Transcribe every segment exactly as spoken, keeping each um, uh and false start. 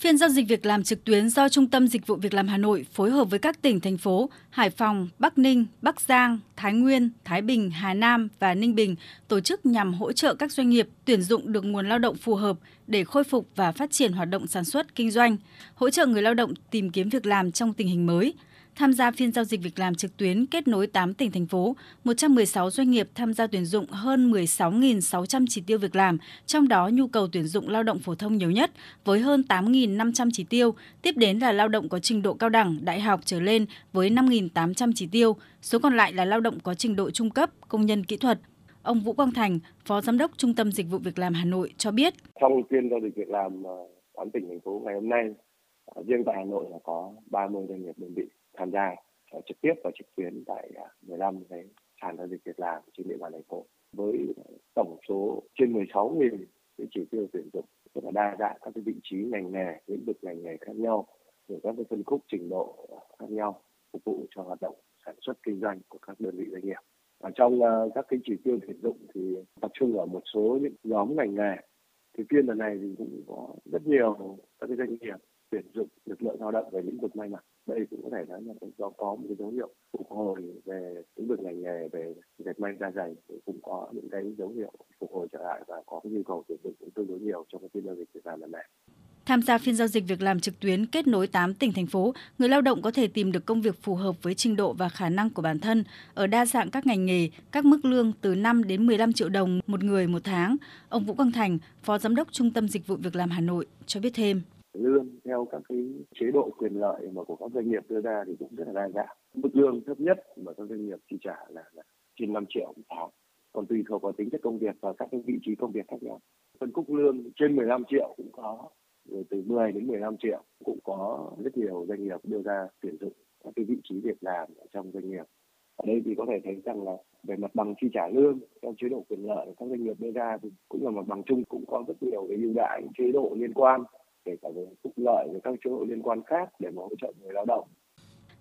Phiên giao dịch việc làm trực tuyến do Trung tâm Dịch vụ Việc làm Hà Nội phối hợp với các tỉnh, thành phố Hải Phòng, Bắc Ninh, Bắc Giang, Thái Nguyên, Thái Bình, Hà Nam và Ninh Bình tổ chức nhằm hỗ trợ các doanh nghiệp tuyển dụng được nguồn lao động phù hợp để khôi phục và phát triển hoạt động sản xuất, kinh doanh, hỗ trợ người lao động tìm kiếm việc làm trong tình hình mới. Tham gia phiên giao dịch việc làm trực tuyến kết nối tám tỉnh, thành phố, một trăm mười sáu doanh nghiệp tham gia tuyển dụng hơn mười sáu nghìn sáu trăm chỉ tiêu việc làm, trong đó nhu cầu tuyển dụng lao động phổ thông nhiều nhất với hơn tám nghìn năm trăm chỉ tiêu, tiếp đến là lao động có trình độ cao đẳng, đại học trở lên với năm nghìn tám trăm chỉ tiêu, số còn lại là lao động có trình độ trung cấp, công nhân kỹ thuật. Ông Vũ Quang Thành, Phó Giám đốc Trung tâm Dịch vụ Việc làm Hà Nội cho biết. Trong phiên giao dịch việc làm tám tỉnh, thành phố ngày hôm nay, riêng tại Hà Nội là có ba mươi doanh nghiệp đơn vị tham gia trực tiếp và trực tuyến tại mười lăm cái sàn giao dịch việc làm trên địa bàn thành phố, với tổng số trên mười sáu nghìn cái chỉ tiêu tuyển dụng, rất là đa dạng các cái vị trí ngành nghề, lĩnh vực ngành nghề khác nhau, rồi các cái phân khúc trình độ khác nhau, phục vụ cho hoạt động sản xuất kinh doanh của các đơn vị doanh nghiệp. Và trong các cái chỉ tiêu tuyển dụng thì tập trung ở một số những nhóm ngành nghề. Thì phiên lần này thì cũng có rất nhiều các cái doanh nghiệp tuyển dụng lực lượng lao động về lĩnh vực may mặc. Đây cũng có thể nói là do có một cái dấu hiệu phục hồi về lĩnh vực ngành nghề về dệt may da giày, cũng có những cái dấu hiệu phục hồi trở lại và có cái nhu cầu tuyển dụng cũng tương đối nhiều trong cái phiên giao dịch việc làm lần này. Tham gia phiên giao dịch việc làm trực tuyến kết nối tám tỉnh, thành phố, người lao động có thể tìm được công việc phù hợp với trình độ và khả năng của bản thân ở đa dạng các ngành nghề, các mức lương từ năm đến mười lăm triệu đồng một người một tháng. Ông Vũ Quang Thành, Phó Giám đốc Trung tâm Dịch vụ Việc làm Hà Nội cho biết thêm. Lương theo các cái chế độ quyền lợi mà của các doanh nghiệp đưa ra thì cũng rất là đa dạng. Mức lương thấp nhất mà các doanh nghiệp chi trả là trên năm triệu một tháng, còn tùy thuộc vào tính chất công việc và các cái vị trí công việc khác nhau. Phân khúc lương trên mười lăm triệu cũng có, rồi từ mười đến mười lăm triệu cũng có. Rất nhiều doanh nghiệp đưa ra tuyển dụng các cái vị trí việc làm ở trong doanh nghiệp. Ở đây thì có thể thấy rằng là về mặt bằng chi trả lương theo chế độ quyền lợi các doanh nghiệp đưa ra thì cũng là mặt bằng chung, cũng có rất nhiều cái ưu đãi chế độ liên quan, kể cả về phúc lợi và các chế độ liên quan khác để mà hỗ trợ người lao động.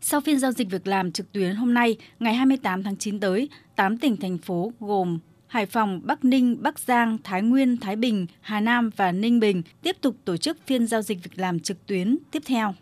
Sau phiên giao dịch việc làm trực tuyến hôm nay, ngày hai mươi tám tháng chín tới, tám tỉnh, thành phố gồm Hải Phòng, Bắc Ninh, Bắc Giang, Thái Nguyên, Thái Bình, Hà Nam và Ninh Bình tiếp tục tổ chức phiên giao dịch việc làm trực tuyến tiếp theo.